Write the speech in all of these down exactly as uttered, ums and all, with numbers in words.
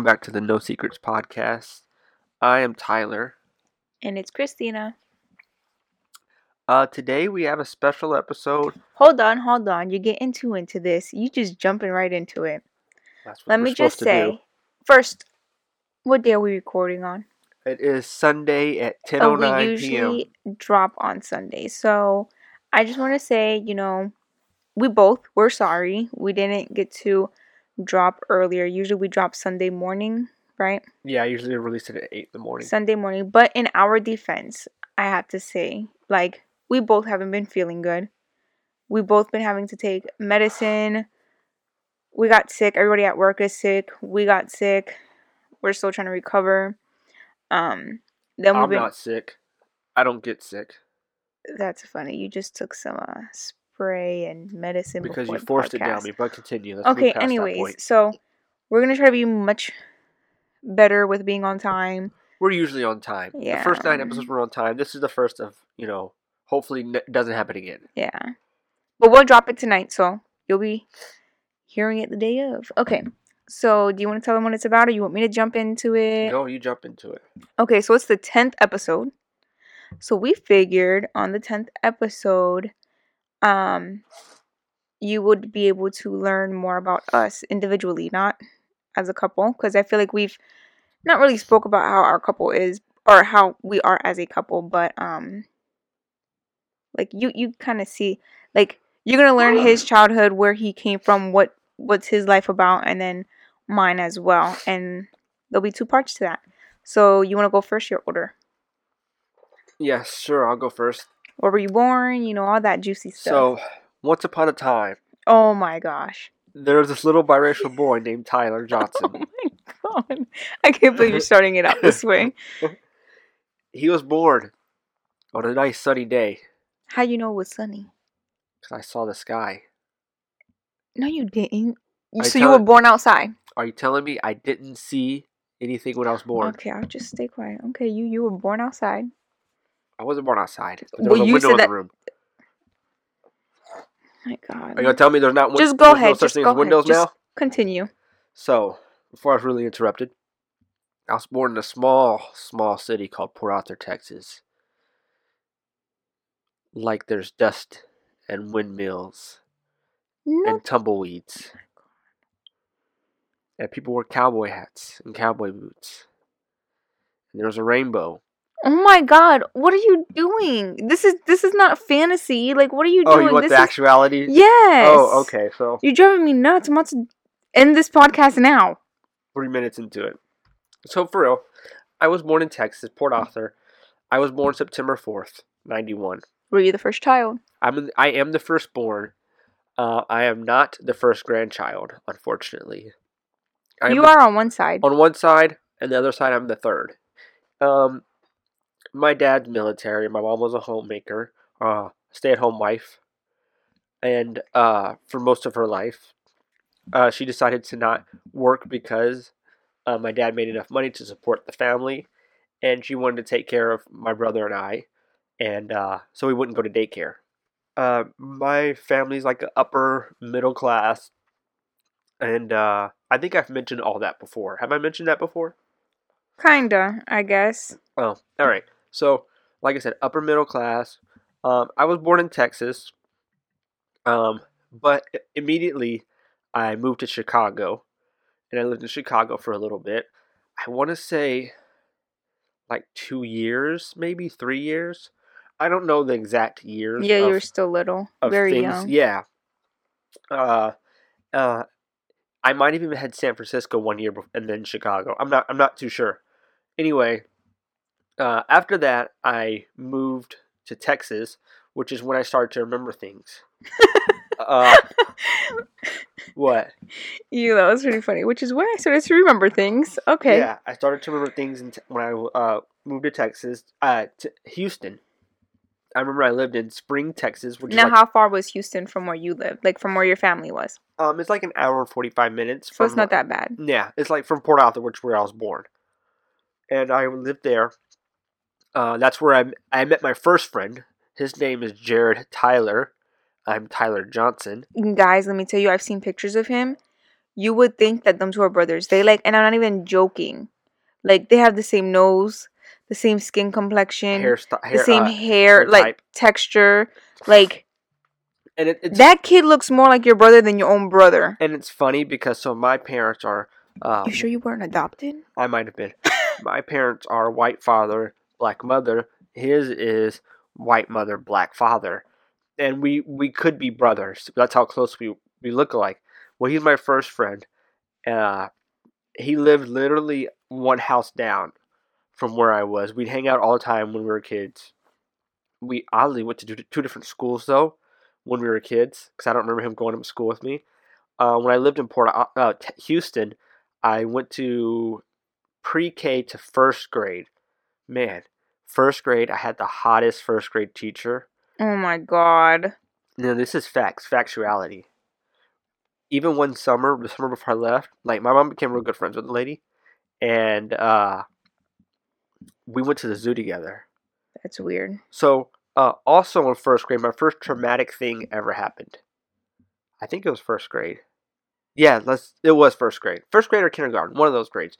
welcome back to the No Secrets Podcast. I am Tyler. And it's Christina. Uh, today we have a special episode. Hold on, hold on. You're getting too into this. You're just jumping right into it. That's what Let we're me supposed just to say, do. First, what day are we recording on? It is Sunday at ten oh nine p.m. Oh, we usually p m. drop on Sunday. So I just want to say, you know, we both were sorry. We didn't get to drop earlier. Usually we drop Sunday morning, right? Yeah, I usually release it at eight in the morning. Sunday morning. But in our defense, I have to say, like, we both haven't been feeling good. We both been having to take medicine. We got sick. Everybody at work is sick. We got sick. We're still trying to recover. Um, then we've I'm been... not sick. I don't get sick. That's funny. You just took some uh, spray and medicine because you forced podcast. it down me. But continue. Let's okay. Anyways, so we're gonna try to be much better with being on time. We're usually on time. Yeah. The first nine episodes were on time. This is the first of you know. Hopefully, n- doesn't happen again. Yeah, but we'll drop it tonight, so you'll be hearing it the day of. Okay. So, do you want to tell them what it's about, or you want me to jump into it? No, you jump into it. Okay, so it's the tenth episode. So, we figured on the tenth episode, um, you would be able to learn more about us individually, not as a couple. Because I feel like we've not really spoke about how our couple is, or how we are as a couple. But, um, like, you, you kind of see, like, you're going to learn his childhood, where he came from, what what's his life about, and then mine as well, and there'll be two parts to that. So you want to go first, your order? Yes, sure, I'll go first. Where were you born, you know, all that juicy stuff. So once upon a time, oh my gosh, there was this little biracial boy named Tyler Johnson. Oh my god, I can't believe you're starting it out this way. He was born on a nice sunny day. How you know it was sunny? Because I saw the sky. No, you didn't. Are so you, tell- you were born outside. Are you telling me I didn't see anything when I was born? Okay, I'll just stay quiet. Okay, you, you were born outside. I wasn't born outside. There well, was a window in that- the room. Oh my God. Are you going to tell me there's not windows? Just go ahead. No such just thing go as windows ahead. Now? Just continue. So, before I was really interrupted, I was born in a small, small city called Port Arthur, Texas. Like there's dust and windmills. No. And tumbleweeds. And people wore cowboy hats and cowboy boots. And there was a rainbow. Oh my god, what are you doing? This is this is not fantasy. Like, what are you oh, doing? Oh, you want this the is... actuality? Yes. Oh, okay, so. You're driving me nuts. I'm about to end this podcast now. Three minutes into it. So, for real, I was born in Texas, Port Arthur. I was born September fourth, ninety-one. Were you the first child? I'm, I am the firstborn. Uh, I am not the first grandchild, unfortunately. You the, are on one side. On one side, and the other side, I'm the third. Um, my dad's military. My mom was a homemaker, uh, stay-at-home wife, and uh, for most of her life, uh, she decided to not work because uh, my dad made enough money to support the family, and she wanted to take care of my brother and I, and uh, so we wouldn't go to daycare. Uh, my family's like upper middle class, and uh, I think I've mentioned all that before. Have I mentioned that before? Kinda, I guess. Oh, all right. So, like I said, upper middle class. Um, I was born in Texas, um, but immediately I moved to Chicago, and I lived in Chicago for a little bit. I want to say like two years, maybe three years. I don't know the exact years. Yeah, of, you were still little. Very things. Young. Yeah. Uh, uh, I might have even had San Francisco one year before, and then Chicago. I'm not I'm not too sure. Anyway, uh, after that, I moved to Texas, which is when I started to remember things. uh, what? You, that was pretty funny, which is where I started to remember things. Okay. Yeah, I started to remember things in t- when I uh, moved to Texas, uh, to Houston. I remember I lived in Spring, Texas. Which now, is like, how far was Houston from where you lived? Like, from where your family was? Um, it's like an hour and forty-five minutes. So from, it's not that bad. Yeah. It's like from Port Arthur, which is where I was born. And I lived there. Uh, that's where I I met my first friend. His name is Jared Tyler. I'm Tyler Johnson. Guys, let me tell you, I've seen pictures of him. you would think that them two are brothers. They like, and I'm not even joking. Like, they have the same nose, the same skin complexion, hair st- hair, the same uh, hair, hair like type. Texture, like. And it, it's, that kid looks more like your brother than your own brother. And it's funny because so my parents are. Um, you sure you weren't adopted? I might have been. My parents are white father, black mother. His is white mother, black father, and we we could be brothers. That's how close we we look alike. Well, he's my first friend. Uh, he lived literally one house down from where I was. We'd hang out all the time when we were kids. We oddly went to two different schools though when we were kids, because I don't remember him going to school with me. Uh, when I lived in Port uh, Houston, I went to pre-K to first grade. Man, first grade, I had the hottest first grade teacher. Oh my God. No, this is facts, factuality. Even one summer, the summer before I left, like my mom became real good friends with the lady. And uh, we went to the zoo together. That's weird. So uh, also in first grade, my first traumatic thing ever happened. I think it was first grade. Yeah, let's. It was first grade. First grade or kindergarten, one of those grades.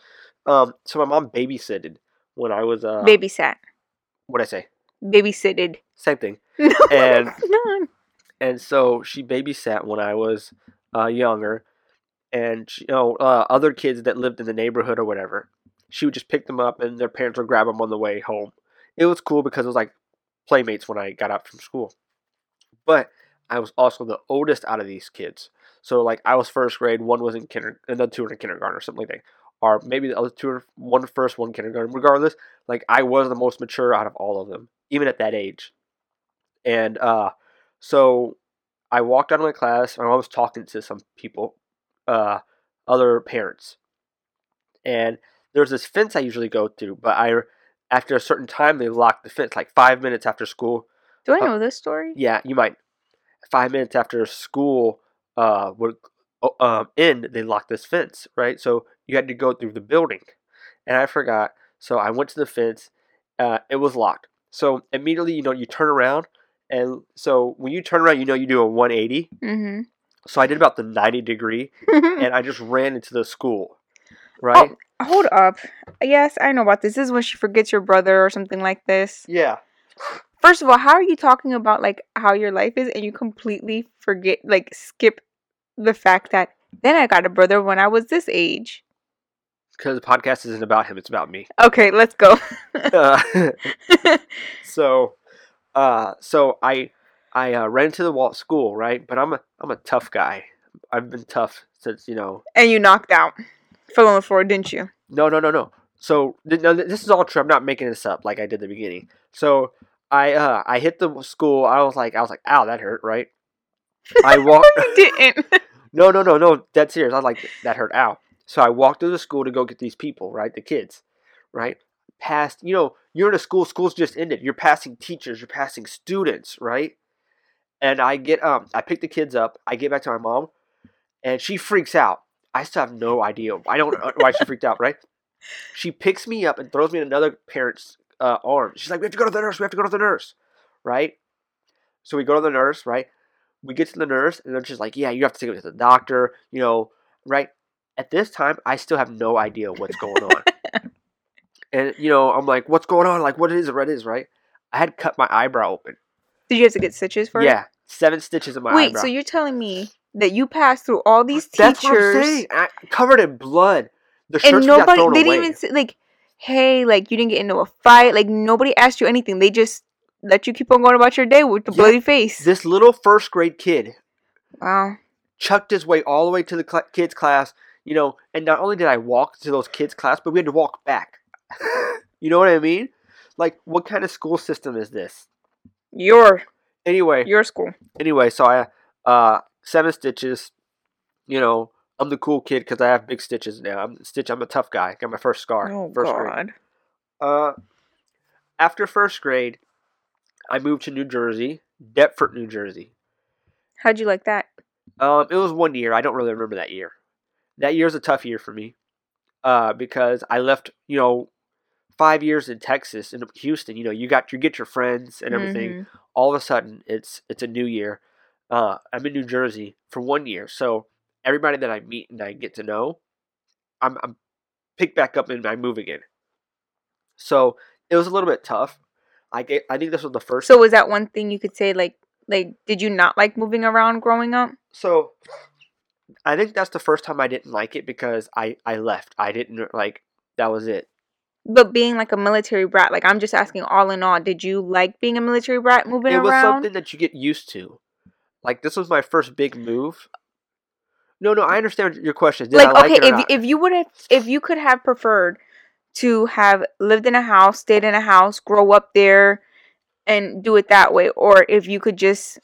Um, so my mom babysitted when I was... Uh, Babysat. What'd I say? Babysitted. Same thing. No, and, no. And so she babysat when I was uh, younger. And, she, you know, uh, other kids that lived in the neighborhood or whatever, she would just pick them up and their parents would grab them on the way home. It was cool because it was like playmates when I got out from school. But I was also the oldest out of these kids. So, like, I was first grade, one was in kinder, and the two were in kindergarten or something like that. Or maybe the other two were one first, one kindergarten. Regardless, like, I was the most mature out of all of them, even at that age. And uh, so I walked out of my class, and I was talking to some people, uh, other parents. And there's this fence I usually go through, but I, after a certain time, they locked the fence, like five minutes after school. Do I know uh, this story? Yeah, you might. Five minutes after school... Uh, would um end, they locked this fence, right? So you had to go through the building, and I forgot. So I went to the fence. Uh, it was locked. So immediately, you know, you turn around, and so when you turn around, you know, you do a one eighty. Mm-hmm. So I did about the ninety degree, and I just ran into the school, right? Oh, hold up. Yes, I know about this. This is when she forgets your brother or something like this. Yeah. First of all, how are you talking about, like, how your life is and you completely forget, like, skip the fact that then I got a brother when I was this age? Because the podcast isn't about him. It's about me. Okay, let's go. uh, so, uh, so I I uh, ran into the wall at school, right? But I'm a, I'm a tough guy. I've been tough since, you know. And you knocked out. Fell on the floor, didn't you? No, no, no, no. So, th- no, this is all true. I'm not making this up like I did at the beginning. So... I uh I hit the school. I was like I was like, ow, that hurt, right? I walked. You didn't. no, no, no, no. That's serious. I was like, that hurt, ow. So I walked through the school to go get these people, right? The kids, right? Past, you know, you're in a school. School's just ended. You're passing teachers. You're passing students, right? And I get um I pick the kids up. I get back to my mom, and she freaks out. I still have no idea. I don't know why she freaked out, right? She picks me up and throws me in another parent's. Uh, arm. She's like, we have to go to the nurse. We have to go to the nurse, right? So we go to the nurse, right? We get to the nurse, and then she's like, yeah, you have to take it to the doctor, you know, right? At this time, I still have no idea what's going on. And, you know, I'm like, what's going on? Like, what is it? What it is, right? I had cut my eyebrow open. Did you have to get stitches for it? Yeah, seven stitches in my Wait, eyebrow. Wait, so you're telling me that you passed through all these That's teachers. What I'm saying. I, covered in blood. The shirts and nobody, got thrown they away. Didn't even, see, like, hey, like, you didn't get into a fight. Like, nobody asked you anything. They just let you keep on going about your day with the yeah, bloody face. This little first grade kid. Wow. Chucked his way all the way to the cl- kids' class, you know. And not only did I walk to those kids' class, but we had to walk back. You know what I mean? Like, what kind of school system is this? Your. Anyway. Your school. Anyway, so I, uh, seven stitches, you know. I'm the cool kid because I have big stitches now. I'm stitch. I'm a tough guy. Got my first scar. Oh, first God. Grade. Uh, after first grade, I moved to New Jersey, Deptford, New Jersey. How'd you like that? Um, it was one year. I don't really remember that year. That year's a tough year for me uh, because I left, you know, five years in Texas, in Houston. You know, you got you get your friends and everything. Mm-hmm. All of a sudden, it's it's a new year. Uh, I'm in New Jersey for one year, so everybody that I meet and I get to know, I'm, I'm picked back up and I move again. So it was a little bit tough. I get, I think this was the first. So was that one thing you could say, like, like did you not like moving around growing up? So I think that's the first time I didn't like it because I, I left. I didn't, like, that was it. But being like a military brat, like, I'm just asking all in all, did you like being a military brat moving around? It was around? Something that you get used to. Like, this was my first big move. No, no, I understand your question. Did like, I like okay, it or if not? if you would have, if you could have preferred to have lived in a house, stayed in a house, grow up there, and do it that way, or if you could just.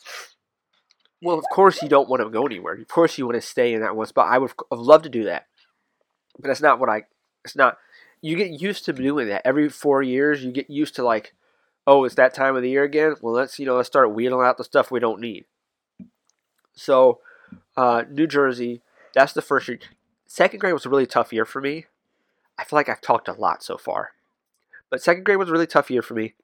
Well, of course you don't want to go anywhere. Of course you want to stay in that one spot. I would have loved to do that, but that's not what I. It's not. You get used to doing that every four years. You get used to like, oh, it's that time of the year again. Well, let's you know, let's start wheeling out the stuff we don't need. So. Uh, New Jersey, that's the first year. Second grade was a really tough year for me. I feel like I've talked a lot so far. But second grade was a really tough year for me.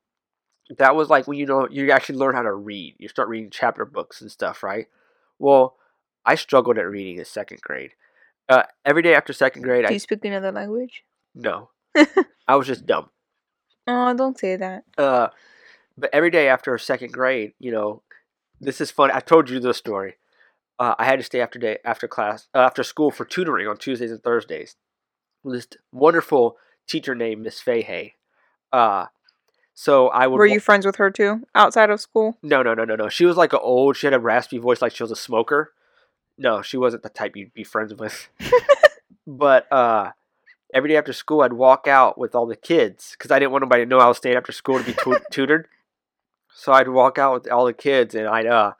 That was like when you know you actually learn how to read. You start reading chapter books and stuff, right? Well, I struggled at reading in second grade. Uh, every day after second grade... Do you I, speak another language? No. I was just dumb. Oh, don't say that. Uh, but every day after second grade, you know, this is fun. I told you this story. Uh, I had to stay after day after class uh, after school for tutoring on Tuesdays and Thursdays. This wonderful teacher named Miss Fahey. Uh, so I would. Were you w- friends with her too outside of school? No, no, no, no, no. She was like an old. She had a raspy voice, like she was a smoker. No, she wasn't the type you'd be friends with. But uh, every day after school, I'd walk out with all the kids because I didn't want nobody to know I was staying after school to be t- tutored. So I'd walk out with all the kids, and I'd uh.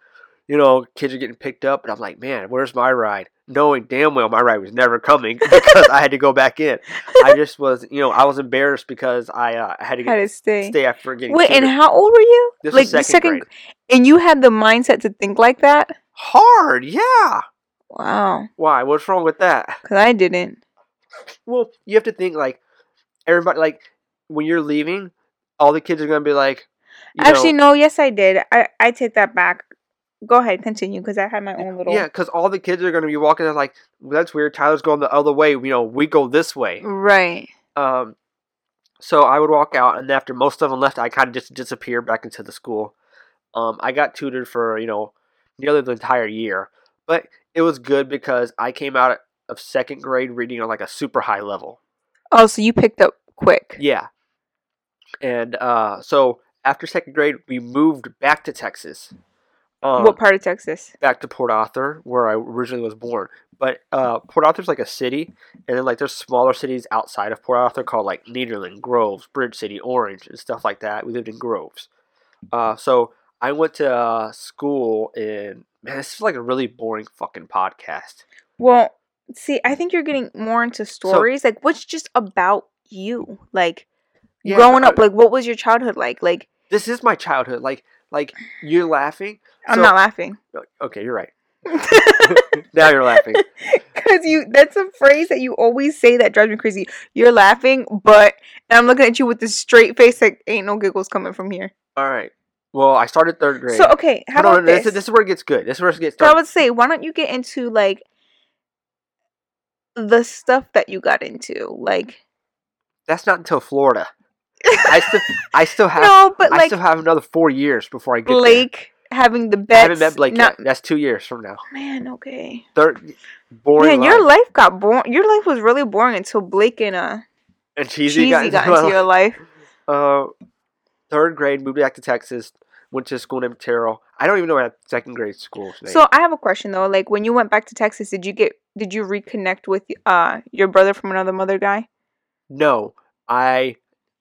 You know, kids are getting picked up, and I'm like, man, where's my ride? Knowing damn well my ride was never coming because I had to go back in. I just was, you know, I was embarrassed because I uh, had to, get, had to stay. stay after getting Wait, tutored. And how old were you? This like, was second, second grade. And you had the mindset to think like that? Hard, yeah. Wow. Why? What's wrong with that? Because I didn't. Well, you have to think, like, everybody, like, when you're leaving, all the kids are going to be like, you Actually, know, no, yes, I did. I, I take that back. Go ahead, continue, because I had my own little... Yeah, because all the kids are going to be walking and like, well, that's weird, Tyler's going the other way, you know, we go this way. Right. Um. So I would walk out, and after most of them left, I kind of just disappeared back into the school. Um, I got tutored for, you know, nearly the entire year. But it was good because I came out of second grade reading on, like, a super high level. Oh, so you picked up quick. Yeah. And uh, so after second grade, we moved back to Texas. Um, what part of Texas? Back to Port Arthur, where I originally was born. But uh, Port Arthur's like a city, and then like there's smaller cities outside of Port Arthur called like Nederland, Groves, Bridge City, Orange, and stuff like that. We lived in Groves. Uh, so I went to uh, school in... Man, this is like a really boring fucking podcast. Well, see, I think you're getting more into stories. So, like, what's just about you? Like, yeah, growing I, up, like, what was your childhood like? Like, this is my childhood. Like... Like, you're laughing. I'm so, not laughing. Okay, you're right. Now you're laughing. Because you that's a phrase that you always say that drives me crazy. You're laughing, but... And I'm looking at you with this straight face like, ain't no giggles coming from here. All right. Well, I started third grade. So, okay, how about on, this? This is where it gets good. This is where it gets started. So I would say, why don't you get into, like, the stuff that you got into? Like... That's not until Florida. I still, I still have, no, but I like, still have another four years before I get Blake there. Having the best. I haven't met Blake not, yet. That's two years from now. Man, okay. Third, boring. Man, life. your life got boring. Your life was really boring until Blake and uh and Cheesy, Cheesy got, got into your life. Uh, third grade, moved back to Texas. Went to a school named Terrell. I don't even know what second grade school's name. So I have a question though. Like when you went back to Texas, did you get? Did you reconnect with uh your brother from another mother guy? No, I.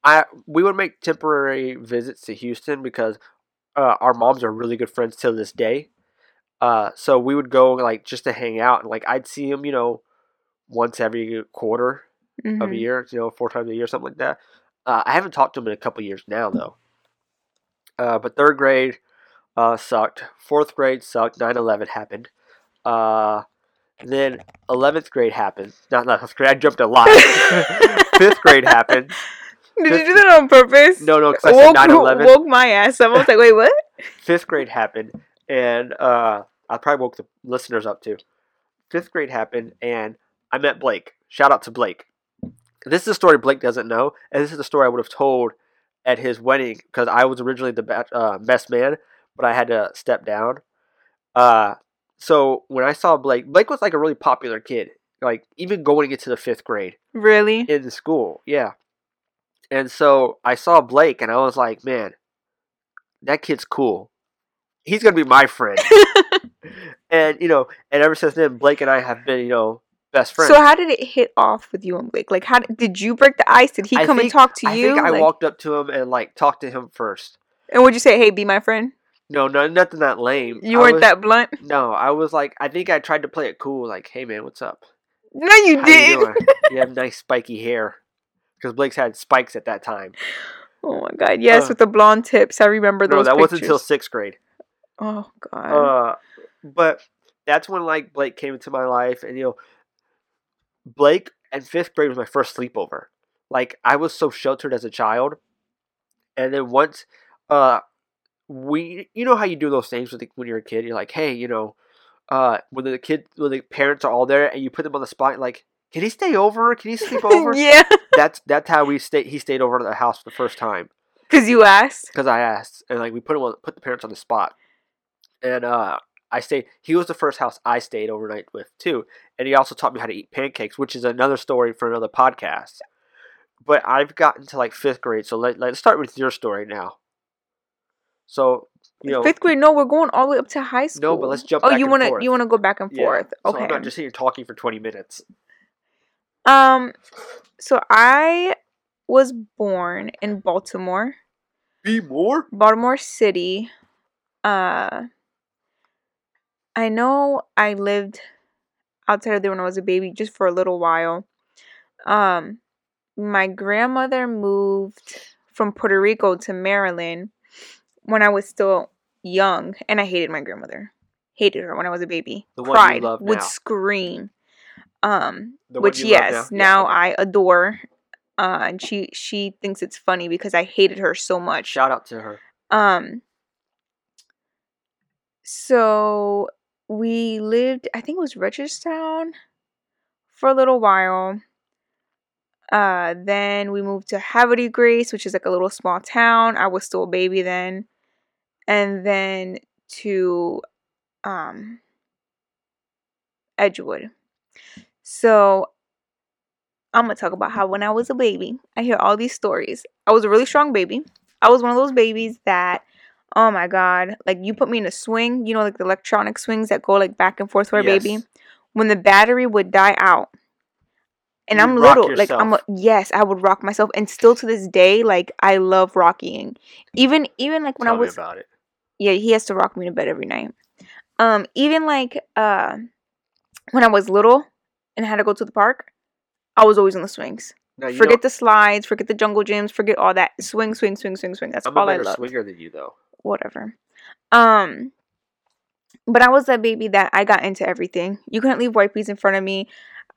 I we would make temporary visits to Houston because uh, our moms are really good friends till this day. Uh, so we would go like just to hang out and like I'd see him, you know, once every quarter mm-hmm. of a year, you know, four times a year, something like that. Uh, I haven't talked to him in a couple years now though. Uh, but third grade uh, sucked. Fourth grade sucked. nine eleven happened. Uh, and then eleventh grade happened. Not eleventh grade. I jumped a lot. Fifth grade happened. Did you do that on purpose? No, no, because I said nine eleven. Woke my ass up. I was like, wait, what? Fifth grade happened, and uh, I probably woke the listeners up, too. fifth grade happened, and I met Blake. Shout out to Blake. This is a story Blake doesn't know, and this is the story I would have told at his wedding, because I was originally the uh, best man, but I had to step down. Uh, so when I saw Blake, Blake was like a really popular kid, like even going into the fifth grade. Really? In the school, yeah. And so I saw Blake, and I was like, man, that kid's cool. He's going to be my friend. And, you know, and ever since then, Blake and I have been, you know, best friends. So how did it hit off with you and Blake? Like, how did you break the ice? Did he I come think, and talk to I you? I think I like, walked up to him and, like, talked to him first. And would you say, hey, be my friend? No, no, nothing that lame. You I weren't was, that blunt? No, I was like, I think I tried to play it cool. Like, hey, man, what's up? No, you how did. You, you have nice spiky hair. Because Blake's had spikes at that time. Oh, my God. Yes, uh, with the blonde tips. I remember those No, that pictures. Wasn't until sixth grade. Oh, God. Uh, but that's when, like, Blake came into my life. And, you know, Blake and fifth grade was my first sleepover. Like, I was so sheltered as a child. And then once uh, we – you know how you do those things with the, when you're a kid. You're like, hey, you know, uh, when the kid, when the parents are all there and you put them on the spot, like, can he stay over? Can he sleep over? Yeah. That's that's how we stayed. He stayed over at the house the first time. Because you asked? Because I asked. And, like, we put him on, put the parents on the spot. And uh, I stayed. He was the first house I stayed overnight with, too. And he also taught me how to eat pancakes, which is another story for another podcast. But I've gotten to, like, fifth grade. So let, let's start with your story now. So, you know. Fifth grade? No, we're going all the way up to high school. No, but let's jump oh, back you and wanna, forth. Oh, you want to go back and forth. Yeah. Okay. So I'm not just here talking for twenty minutes. Um, so I was born in Baltimore. Be more? Baltimore City. Uh, I know I lived outside of there when I was a baby, just for a little while. Um, my grandmother moved from Puerto Rico to Maryland when I was still young, and I hated my grandmother. Hated her when I was a baby. The one Cried, you love now. Would scream. Um, which yes, now, now yeah. I adore, uh, and she, she thinks it's funny because I hated her so much. Shout out to her. Um, so we lived, I think it was Richardstown for a little while. Uh, then we moved to Havre de Grace, which is like a little small town. I was still a baby then. And then to, um, Edgewood. So, I'm going to talk about how when I was a baby, I hear all these stories. I was a really strong baby. I was one of those babies that, oh my God, like you put me in a swing, you know, like the electronic swings that go like back and forth for a yes. baby. When the battery would die out, and you I'm little, yourself. like I'm, a, yes, I would rock myself. And still to this day, like I love rocking. Even, even like when Tell I was, me about it. yeah, he has to rock me to bed every night. Um, even like, uh, when I was little, and had to go to the park, I was always on the swings. Now, forget know, the slides, forget the jungle gyms, forget all that. Swing, swing, swing, swing, swing. That's I'm all I love. I'm a better swinger than you, though. Whatever. Um, but I was that baby that I got into everything. You couldn't leave wipes in front of me.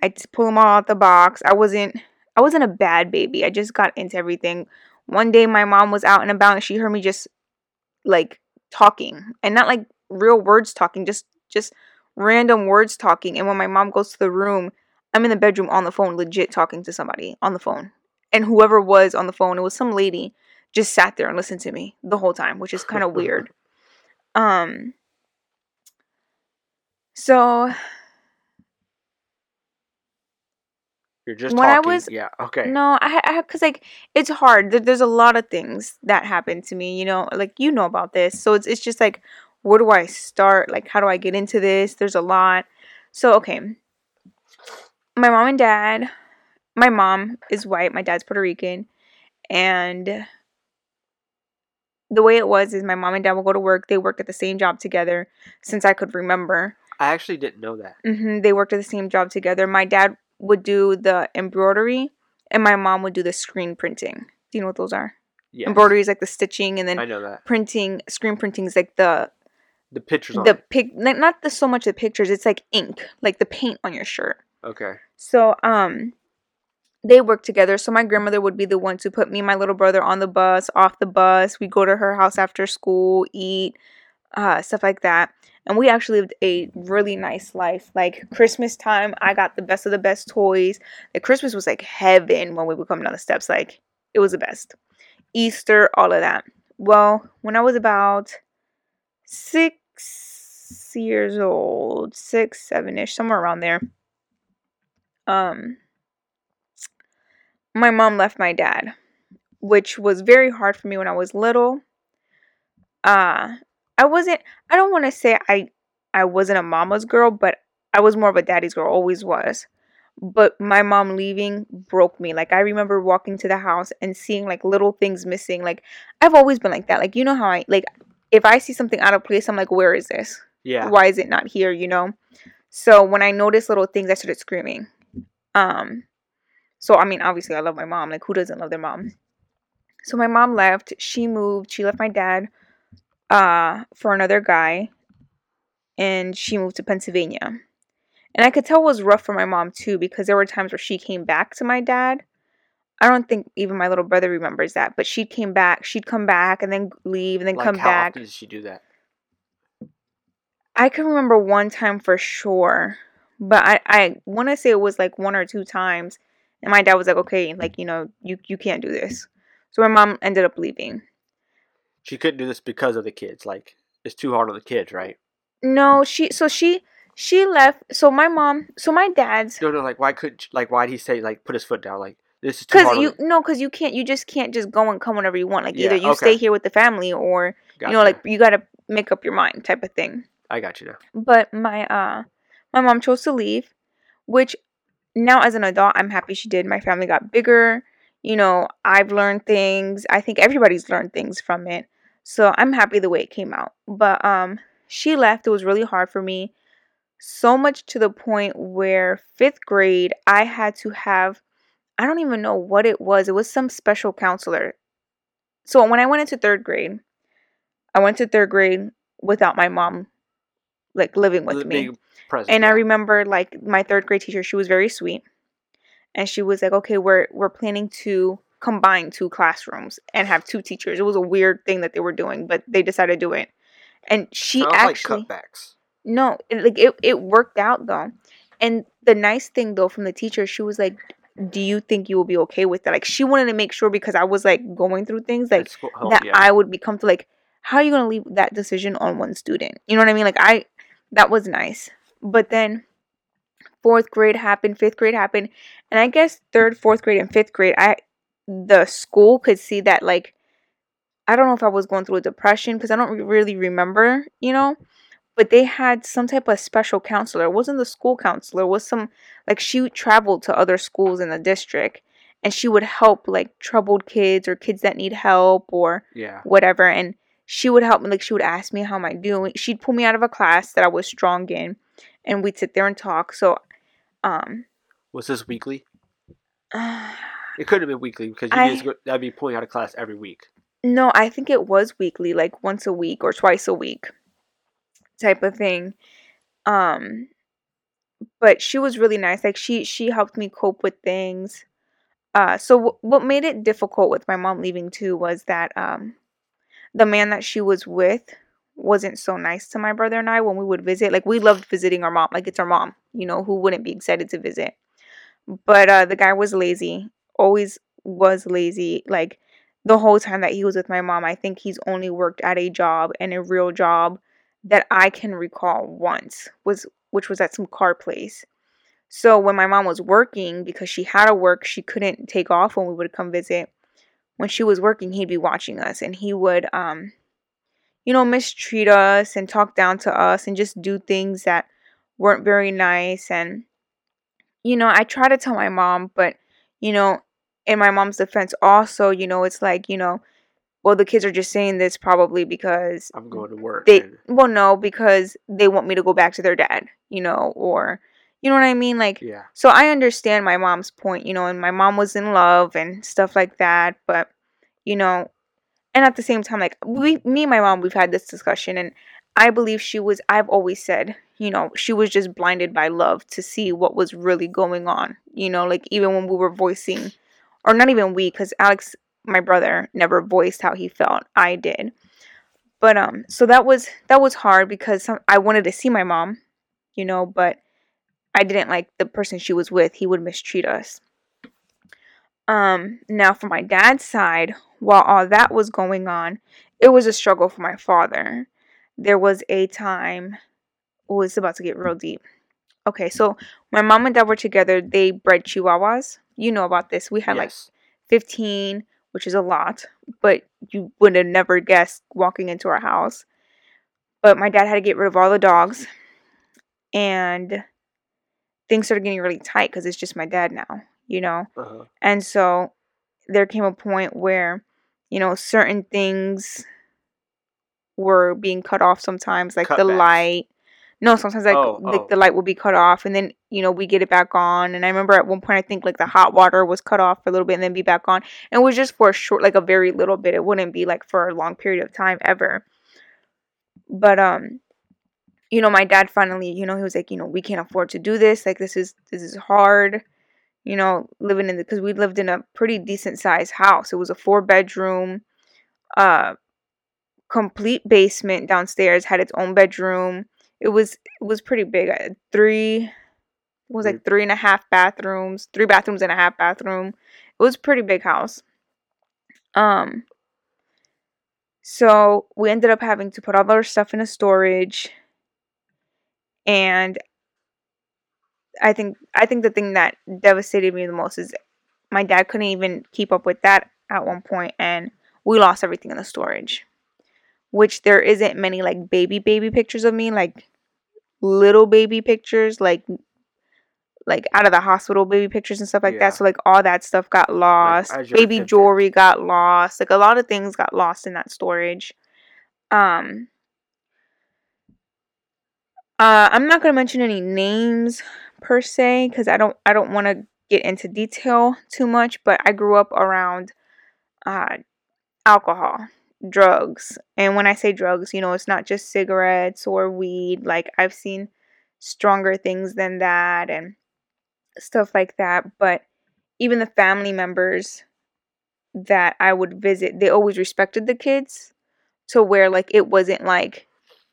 I'd pull them all out the box. I wasn't. I wasn't a bad baby. I just got into everything. One day, my mom was out and about, and she heard me just like talking, and not like real words talking. Just, just. Random words talking, and when my mom goes to the room, I'm in the bedroom on the phone, legit talking to somebody on the phone. And whoever was on the phone, it was some lady, just sat there and listened to me the whole time, which is kind of weird. Um, so you're just when talking. I was, yeah, okay. No, I, I, because like it's hard. There's a lot of things that happen to me, you know, like you know about this, so it's it's just like. Where do I start? Like, how do I get into this? There's a lot. So, okay. My mom and dad, my mom is white. My dad's Puerto Rican. And the way it was is my mom and dad would go to work. They worked at the same job together since I could remember. I actually didn't know that. Mm-hmm. They worked at the same job together. My dad would do the embroidery, and my mom would do the screen printing. Do you know what those are? Yes. Embroidery is like the stitching, and then I know that. Printing, screen printing is like the... The pictures on the pic, not the, so much the pictures. It's like ink, like the paint on your shirt. Okay. So um, they work together. So my grandmother would be the one to put me and my little brother on the bus, off the bus. We go to her house after school, eat, uh, stuff like that. And we actually lived a really nice life. Like, Christmas time, I got the best of the best toys. Like, Christmas was like heaven when we would come down the steps. Like, it was the best. Easter, all of that. Well, when I was about six years old, six, seven-ish, somewhere around there, um, my mom left my dad, which was very hard for me when I was little. Uh, I wasn't, I don't want to say I, I wasn't a mama's girl, but I was more of a daddy's girl, always was. But my mom leaving broke me. Like, I remember walking to the house and seeing, like, little things missing. Like, I've always been like that. Like, you know how I, like, if I see something out of place, I'm like, where is this? Yeah. Why is it not here, you know? So when I noticed little things, I started screaming. Um, so, I mean, obviously I love my mom. Like, who doesn't love their mom? So my mom left. She moved. She left my dad uh, for another guy. And she moved to Pennsylvania. And I could tell it was rough for my mom, too, because there were times where she came back to my dad. I don't think even my little brother remembers that, but she came back. She'd come back and then leave and then like come back. How often did she do that? I can remember one time for sure, but I, I want to say it was like one or two times. And my dad was like, okay, like, you know, you, you can't do this. So my mom ended up leaving. She couldn't do this because of the kids. Like, it's too hard on the kids, right? No, she, so she... She left, so my mom, so my dad's... No, no, like, why could, like, why'd he say, like, put his foot down, like, this is too hard? You, no, because you can't, you just can't just go and come whenever you want. Like, yeah, either you okay. stay here with the family or, gotcha. you know, like, you got to make up your mind type of thing. I got you now. But my, uh, my mom chose to leave, which now as an adult, I'm happy she did. My family got bigger. You know, I've learned things. I think everybody's learned things from it. So I'm happy the way it came out. But um, she left. It was really hard for me. So much to the point where fifth grade, I had to have, I don't even know what it was. It was some special counselor. So when I went into third grade, I went to third grade without my mom, like, living with me. Present, and yeah. I remember, like, my third grade teacher, she was very sweet. And she was like, okay, we're we're planning to combine two classrooms and have two teachers. It was a weird thing that they were doing, but they decided to do it. And she Sounds actually... like cutbacks. No, it, like it, it worked out though. And the nice thing though from the teacher, she was like, do you think you will be okay with that? Like, she wanted to make sure because I was like going through things like school, oh, that yeah. I would be comfortable. Like, how are you going to leave that decision on one student? You know what I mean? Like, I, that was nice. But then fourth grade happened, fifth grade happened. And I guess third, fourth grade and fifth grade, I, the school could see that, like, I don't know if I was going through a depression because I don't really remember, you know. But they had some type of special counselor. It wasn't the school counselor. It was some, like, she traveled to other schools in the district. And she would help, like, troubled kids or kids that need help or yeah. whatever. And she would help me. Like, she would ask me, how am I doing? She'd pull me out of a class that I was strong in. And we'd sit there and talk. So, um. Was this weekly? Uh, it could have been weekly because you I, just go, that'd be pulling out of class every week. No, I think it was weekly. Like, once a week or twice a week. Type of thing. Um but she was really nice. Like, she she helped me cope with things. Uh so w- what made it difficult with my mom leaving too was that um the man that she was with wasn't so nice to my brother and I when we would visit. Like, we loved visiting our mom. Like, it's our mom, you know, who wouldn't be excited to visit. But uh the guy was lazy. Always was lazy. Like, the whole time that he was with my mom, I think he's only worked at a job, and a real job that I can recall once, was which was at some car place. So when my mom was working, because she had to work, she couldn't take off when we would come visit. When she was working, he'd be watching us, and he would, um, you know, mistreat us and talk down to us and just do things that weren't very nice. And, you know, I try to tell my mom, but, you know, in my mom's defense also, you know, it's like, you know, well, the kids are just saying this probably because I'm going to work. They, well, no, because they want me to go back to their dad, you know, or, you know what I mean? Like, yeah. So I understand my mom's point, you know, and my mom was in love and stuff like that. But, you know, and at the same time, like, we, me and my mom, we've had this discussion, and I believe she was, I've always said, you know, she was just blinded by love to see what was really going on, you know, like, even when we were voicing, or not even we, because Alex, my brother, never voiced how he felt. I did. But um, so that was that was hard because I wanted to see my mom, you know, but I didn't like the person she was with. He would mistreat us. Um, now for my dad's side, while all that was going on, it was a struggle for my father. There was a time, oh, it's about to get real deep. Okay, so my mom and dad were together. They bred Chihuahuas. You know about this. We had yes. like fifteen, which is a lot, but you would have never guessed walking into our house. But my dad had to get rid of all the dogs, and things started getting really tight because it's just my dad now, you know? Uh-huh. And so there came a point where, you know, certain things were being cut off sometimes, like cut the back. light. No, sometimes like, oh, like oh. the light will be cut off, and then, you know, we get it back on. And I remember at one point, I think like the hot water was cut off for a little bit and then be back on. And it was just for a short, like a very little bit. It wouldn't be like for a long period of time ever. But, um, you know, my dad finally, you know, he was like, you know, we can't afford to do this. Like, this is, this is hard, you know, living in the, cause we lived in a pretty decent sized house. It was a four bedroom, uh, complete basement downstairs, had its own bedroom. It was it was pretty big. I had three, it was like three and a half bathrooms, three bathrooms and a half bathroom. It was a pretty big house. Um. So we ended up having to put all our stuff in a storage. And I think I think the thing that devastated me the most is my dad couldn't even keep up with that at one point, and we lost everything in the storage. Which there isn't many like baby baby pictures of me, like little baby pictures, like like out of the hospital baby pictures and stuff like yeah. that. So like all that stuff got lost. Like, baby jewelry got lost. Like a lot of things got lost in that storage. Um uh I'm not gonna mention any names per se, because I don't I don't wanna get into detail too much, but I grew up around uh alcohol. Drugs. And when I say drugs, you know, it's not just cigarettes or weed. Like, I've seen stronger things than that and stuff like that. But even the family members that I would visit, they always respected the kids to where, like, it wasn't like,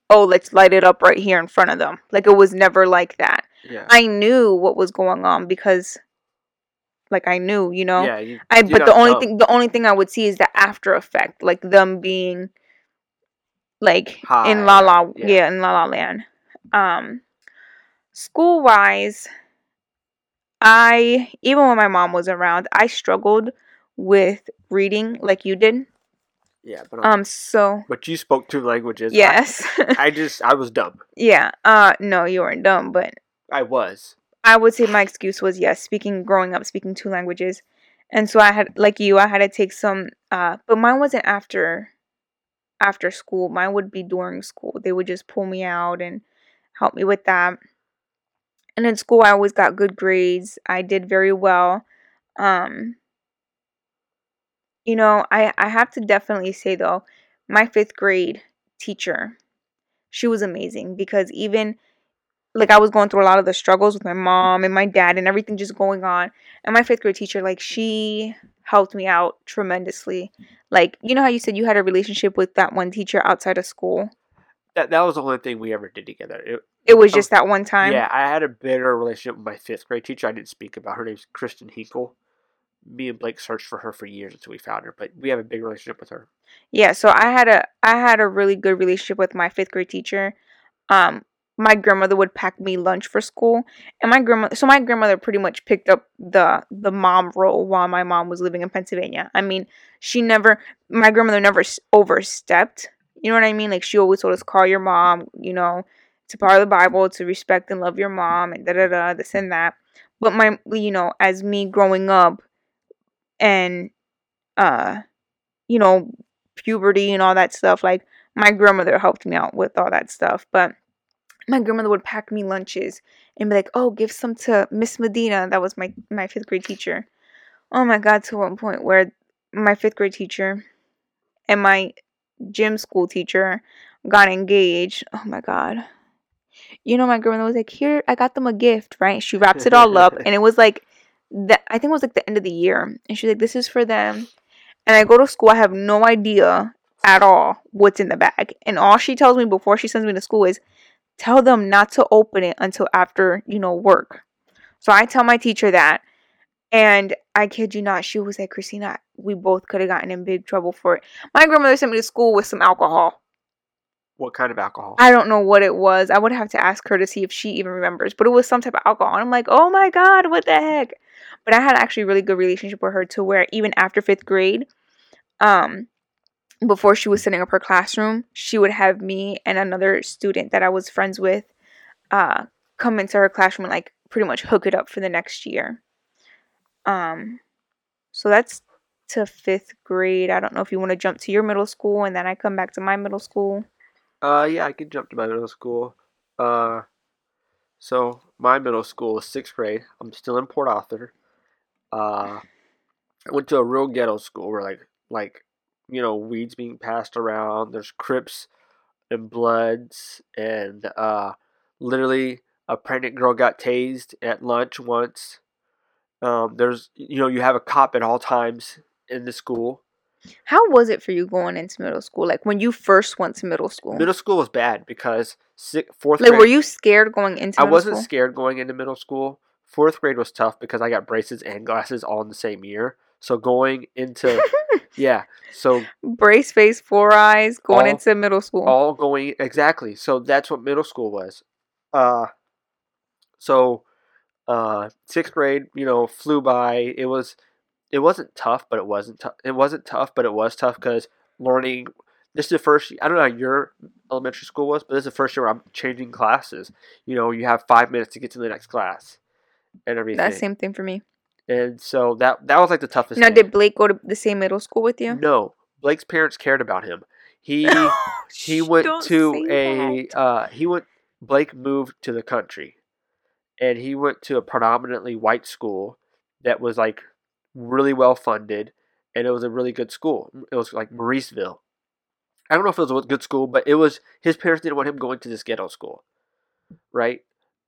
oh, let's light it up right here in front of them. Like, it was never like that. Yeah. I knew what was going on because, like, I knew, you know. Yeah, you, I you but the only know. thing the only thing I would see is the after effect, like them being like High. in La La yeah. yeah, in La La Land. Um school wise, I even when my mom was around, I struggled with reading like you did. Yeah, but um, um so but you spoke two languages. Yes. I, I just I was dumb. Yeah. Uh no, you weren't dumb, but I was. I would say my excuse was, yes, speaking, growing up, speaking two languages. And so I had, like you, I had to take some, uh, but mine wasn't after, after school. Mine would be during school. They would just pull me out and help me with that. And in school, I always got good grades. I did very well. Um, you know, I, I have to definitely say, though, my fifth grade teacher, she was amazing because even... Like, I was going through a lot of the struggles with my mom and my dad and everything just going on. And my fifth grade teacher, like, she helped me out tremendously. Like, you know how you said you had a relationship with that one teacher outside of school? That that was the only thing we ever did together. It, it was just um, that one time? Yeah, I had a better relationship with my fifth grade teacher. I didn't speak about her. Her name's Kristen Hinkle. Me and Blake searched for her for years until we found her. But we have a big relationship with her. Yeah, so I had a I had a really good relationship with my fifth grade teacher. Um... My grandmother would pack me lunch for school, and my grandmother. So my grandmother pretty much picked up the the mom role while my mom was living in Pennsylvania. I mean, she never. My grandmother never overstepped. You know what I mean? Like, she always told us, call your mom. You know, to follow the Bible, to respect and love your mom, and da da da, this and that. But my, you know, as me growing up, and uh, you know, puberty and all that stuff. Like, my grandmother helped me out with all that stuff, but. My grandmother would pack me lunches and be like, oh, give some to Miz Medina. That was my, my fifth grade teacher. Oh, my God, to one point where my fifth grade teacher and my gym school teacher got engaged. Oh, my God. You know, my grandmother was like, here, I got them a gift, right? She wraps it all up. And it was like, the, I think it was like the end of the year. And she's like, this is for them. And I go to school. I have no idea at all what's in the bag. And all she tells me before she sends me to school is, tell them not to open it until after, you know, work. So I tell my teacher that. And I kid you not, she was like, Christina, we both could have gotten in big trouble for it. My grandmother sent me to school with some alcohol. What kind of alcohol? I don't know what it was. I would have to ask her to see if she even remembers. But it was some type of alcohol. And I'm like, oh my God, what the heck? But I had actually a really good relationship with her to where even after fifth grade, um, before she was setting up her classroom, she would have me and another student that I was friends with uh, come into her classroom and like pretty much hook it up for the next year. Um, so that's to fifth grade. I don't know if you want to jump to your middle school and then I come back to my middle school. Uh, yeah, I can jump to my middle school. Uh, so my middle school is sixth grade. I'm still in Port Arthur. Uh, I went to a real ghetto school where like, like, you know, weeds being passed around. There's Crips and Bloods and, uh, literally a pregnant girl got tased at lunch once. Um, there's, you know, you have a cop at all times in the school. How was it for you going into middle school? Like when you first went to middle school? Middle school was bad because sixth, fourth like, grade. Like, were you scared going into middle school? I wasn't school? scared going into middle school. Fourth grade was tough because I got braces and glasses all in the same year. So going into, yeah, so. Brace face, four eyes, going all, into middle school. All going, exactly. So that's what middle school was. Uh, so. Uh, sixth grade, you know, flew by. It was, it wasn't tough, but it wasn't tough. It wasn't tough, but it was tough because learning. This is the first. I don't know how your elementary school was, but this is the first year where I'm changing classes. You know, you have five minutes to get to the next class, and everything. That same thing for me. And so that that was like the toughest. Now, thing. Did Blake go to the same middle school with you? No, Blake's parents cared about him. He he went don't to a that. uh he went. Blake moved to the country. And he went to a predominantly white school that was like really well funded, and it was a really good school. It was like Mauriceville. I don't know if it was a good school, but it was his parents didn't want him going to this ghetto school, right?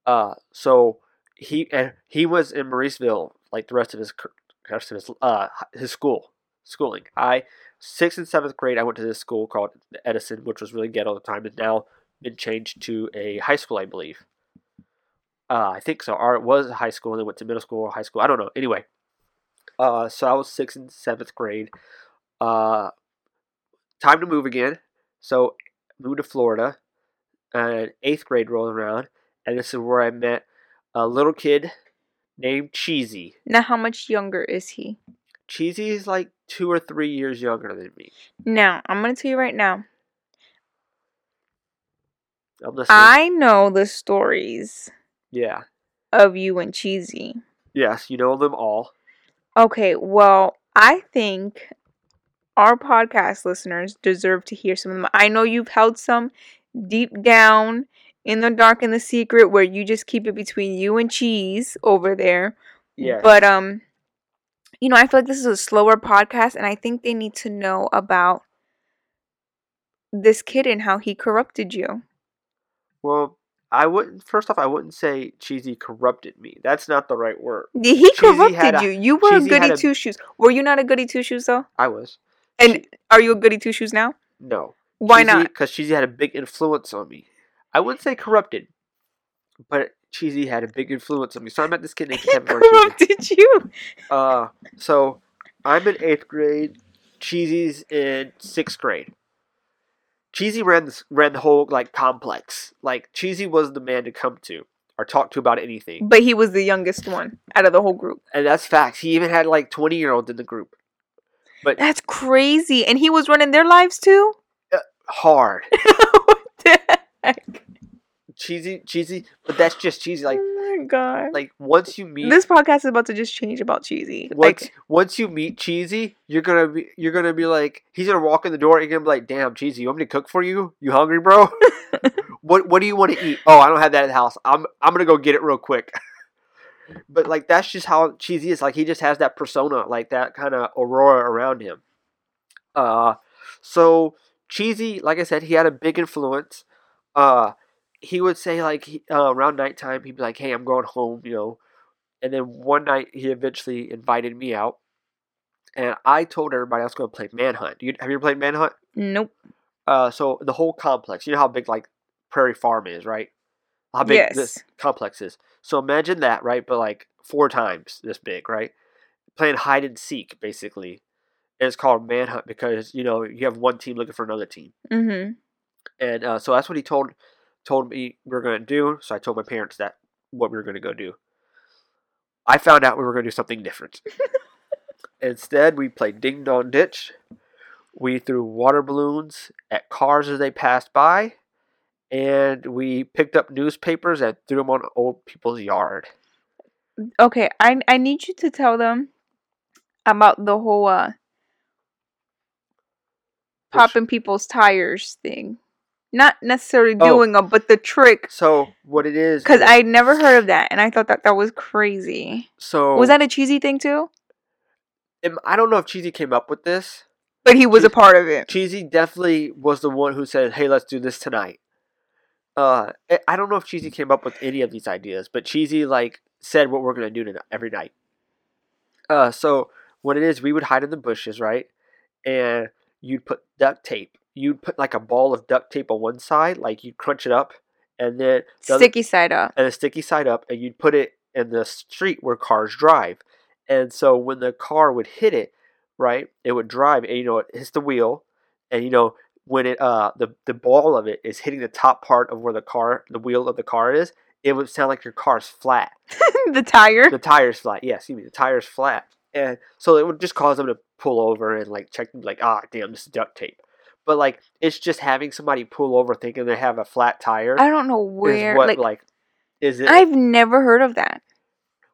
Uh, so he and he was in Mauriceville like the rest of his rest of his uh his school schooling. I sixth and seventh grade I went to this school called Edison, which was really ghetto at the time, and now been changed to a high school, I believe. Uh, I think so. Or it was high school and then went to middle school or high school. I don't know. Anyway, uh, so I was sixth and seventh grade. Uh, time to move again. So moved to Florida, and eighth grade rolling around, and this is where I met a little kid named Cheesy. Now, how much younger is he? Cheesy is like two or three years younger than me. Now, I'm gonna tell you right now. I'm listening. I know the stories. Yeah. Of you and Cheesy. Yes, you know them all. Okay, well, I think our podcast listeners deserve to hear some of them. I know you've held some deep down in the dark and the secret where you just keep it between you and Cheese over there. Yes. But, um, you know, I feel like this is a slower podcast, and I think they need to know about this kid and how he corrupted you. Well... I wouldn't, first off, I wouldn't say Cheesy corrupted me. That's not the right word. He Cheesy corrupted a, you. You were Cheesy a goody two shoes. Were you not a goody two shoes though? I was. And she, are you a goody two shoes now? No. Why Cheesy, not? Because Cheesy had a big influence on me. I wouldn't say corrupted, but Cheesy had a big influence on me. So I met this kid named Kevin. He corrupted you. Uh, so I'm in eighth grade. Cheesy's in sixth grade. Cheesy ran the, ran the whole, like, complex. Like, Cheesy was the man to come to or talk to about anything. But he was the youngest one out of the whole group. And that's facts. He even had, like, twenty-year-olds in the group. But that's crazy. And he was running their lives, too? Uh, hard. What the heck? Cheesy, Cheesy. But that's just Cheesy. Like, oh, my God. Like, once you meet... This podcast is about to just change about Cheesy. Once, like, once you meet Cheesy, you're gonna be you're gonna be like... He's gonna walk in the door and you're gonna be like, damn, Cheesy, you want me to cook for you? You hungry, bro? what What do you want to eat? Oh, I don't have that at the house. I'm, I'm gonna go get it real quick. But, like, that's just how Cheesy is. Like, he just has that persona. Like, that kind of aurora around him. Uh, So, Cheesy, like I said, he had a big influence. Uh... He would say, like, uh, around nighttime, he'd be like, hey, I'm going home, you know. And then one night, he eventually invited me out. and I told everybody I was going to play Manhunt. You, have you ever played Manhunt? Nope. Uh, so the whole complex, you know how big like Prairie Farm is, right? How big yes. this complex is. So imagine that, right? But like four times this big, right? Playing hide and seek, basically. And it's called Manhunt because, you know, you have one team looking for another team. Mm-hmm. And uh, so that's what he told told me we were going to do. So I told my parents that what we were going to go do. I found out we were going to do something different. Instead, we played Ding Dong Ditch. We threw water balloons at cars as they passed by. And we picked up newspapers and threw them on old people's yard. Okay, I I need you to tell them about the whole uh, popping people's tires thing. Not necessarily doing oh. them, but the trick. So, what it is... Because I never heard of that, and I thought that that was crazy. So... Was that a Cheesy thing, too? I don't know if Cheesy came up with this. But he was Cheesy, a part of it. Cheesy definitely was the one who said, hey, let's do this tonight. Uh, I don't know if Cheesy came up with any of these ideas, but Cheesy, like, said what we're going to do tonight, every night. Uh, so, what it is, we would hide in the bushes, right? And you'd put duct tape. You'd put, like, a ball of duct tape on one side. Like, you'd crunch it up. And then... The sticky other, side up. And the sticky side up. And you'd put it in the street where cars drive. And so, when the car would hit it, right, it would drive. And, you know, it hits the wheel. And, you know... When it uh the, the ball of it is hitting the top part of where the car the wheel of the car is, it would sound like your car's flat. the tire. The tire's flat. Yeah, excuse me. The tire's flat, and so it would just cause them to pull over and like check them, like ah damn, this is duct tape. But like it's just having somebody pull over thinking they have a flat tire. I don't know where. Is what, like, like is it? I've never heard of that.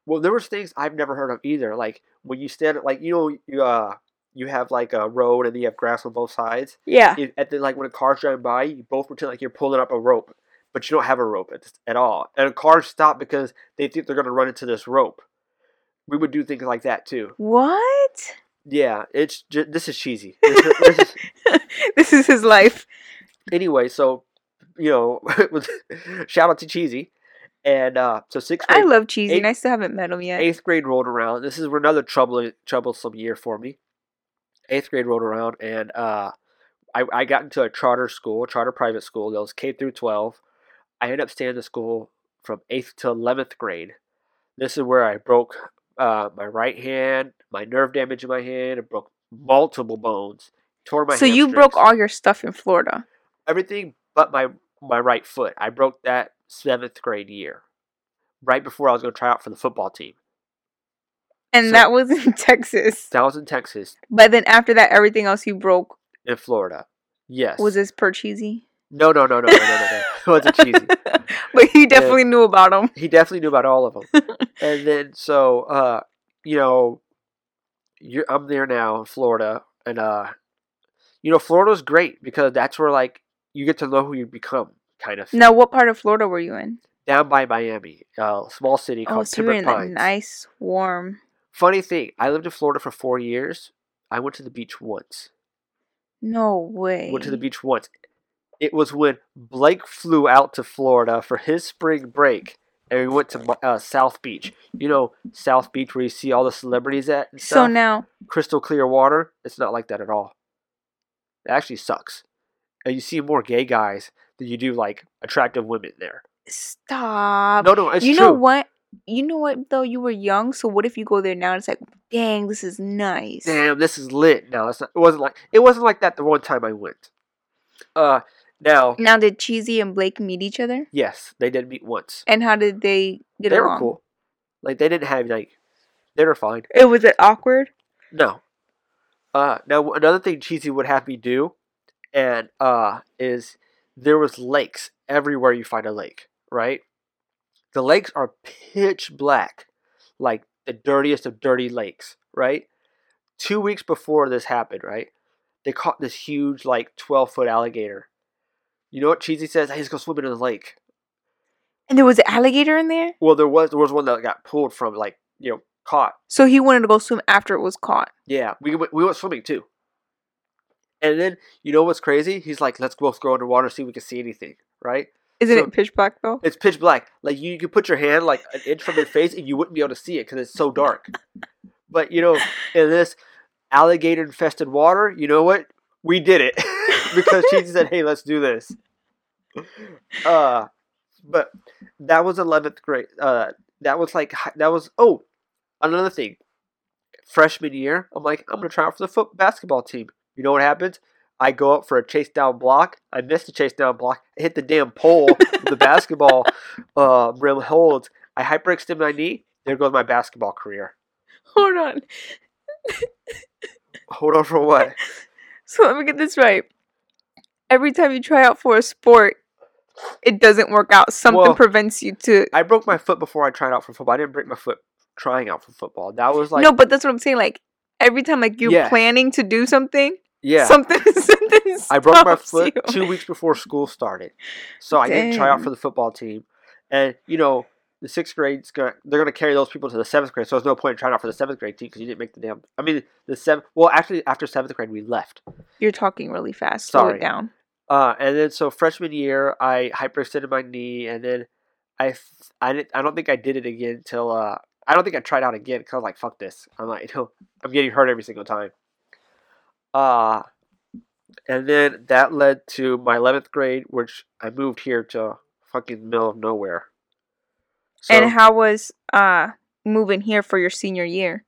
Well, there was things I've never heard of either. Like when you stand, like you know you uh. You have, like, a road, and then you have grass on both sides. Yeah. It, at the, like, when a car's driving by, you both pretend like you're pulling up a rope. But you don't have a rope at, at all. And cars stop because they think they're going to run into this rope. We would do things like that, too. What? Yeah. It's just, this is Cheesy. This is, this, is, this is his life. Anyway, so, you know, shout out to Cheesy. And uh, so sixth grade. I love Cheesy, eighth, and I still haven't met him yet. Eighth grade rolled around. This is another troubling, troublesome year for me. Eighth grade rolled around, and uh, I, I got into a charter school, charter private school. That was K through twelve. I ended up staying in the school from eighth to eleventh grade. This is where I broke uh, my right hand, my nerve damage in my hand. I broke multiple bones, tore my. So hamstrings. You broke all your stuff in Florida. Everything but my my right foot. I broke that seventh grade year, right before I was going to try out for the football team. And so, that was in Texas. That was in Texas. But then after that, everything else you broke. In Florida. Yes. Was this per Cheesy? No, no, no, no, no, no, no. It wasn't Cheesy. But he definitely and knew about them. He definitely knew about all of them. And then, so, uh, you know, you're, I'm there now in Florida. And, uh, you know, Florida's great because that's where, like, you get to know who you become, kind of thing. Now, what part of Florida were you in? Down by Miami. A small city called oh, so Timber Pines. Oh, you're in a nice, warm... Funny thing, I lived in Florida for four years. I went to the beach once. No way. Went to the beach once. It was when Blake flew out to Florida for his spring break, and we went to uh, South Beach. You know, South Beach where you see all the celebrities at and stuff? So now... Crystal clear water. It's not like that at all. It actually sucks. And you see more gay guys than you do, like, attractive women there. Stop. No, no, it's true. You know what? You know what, though? You were young, so what if you go there now and it's like, dang, this is nice. Damn, this is lit. No, it's not, it wasn't like it wasn't like that the one time I went. Uh, now... Now, did Cheesy and Blake meet each other? Yes, they did meet once. And how did they get along? They were cool. Like, they didn't have, like... They were fine. It was it awkward? No. Uh, now, another thing Cheesy would have me do and uh, is there was lakes everywhere you find a lake, right? The lakes are pitch black, like the dirtiest of dirty lakes, right? Two weeks before this happened, right, they caught this huge, like, twelve-foot alligator. You know what Cheesy says? Hey, let's go swimming in the lake. And there was an alligator in there? Well, there was there was one that got pulled from, like, you know, caught. So he wanted to go swim after it was caught. Yeah, we went, we went swimming, too. And then, you know what's crazy? He's like, let's go go underwater, see if we can see anything, right? Isn't so, it pitch black, though? It's pitch black. Like, you, you could put your hand, like, an inch from your face, and you wouldn't be able to see it because it's so dark. But, you know, in this, alligator-infested water, you know what? We did it. Because Cheesy said, hey, let's do this. Uh, but that was eleventh grade. Uh, that was like, that was, oh, another thing. Freshman year, I'm like, I'm going to try out for the foot basketball team. You know what happens? I go up for a chase down block. I missed the chase down block. I hit the damn pole with the basketball uh, rim holds. I hyperextend my knee. There goes my basketball career. Hold on. Hold on for what? So let me get this right. Every time you try out for a sport, it doesn't work out. Something well, prevents you to... I broke my foot before I tried out for football. I didn't break my foot trying out for football. That was like... No, but that's what I'm saying. Like, every time like you're yeah. planning to do something... Yeah. Something, something stops I broke my foot you. two weeks before school started. So Damn. I didn't try out for the football team. And, you know... The sixth grade's gonna they're gonna carry those people to the seventh grade, so there's no point in trying out for the seventh grade team because you didn't make the damn. I mean the seventh. Well, actually, after seventh grade, we left. You're talking really fast. Sorry. Slow it down. Uh, and then so freshman year, I hyperextended my knee, and then I I didn't. I don't think I did it again until uh, I don't think I tried out again because I was like, fuck this. I'm like, no, I'm getting hurt every single time. Uh and then that led to my eleventh grade, which I moved here to fucking middle of nowhere. So, and how was uh, moving here for your senior year?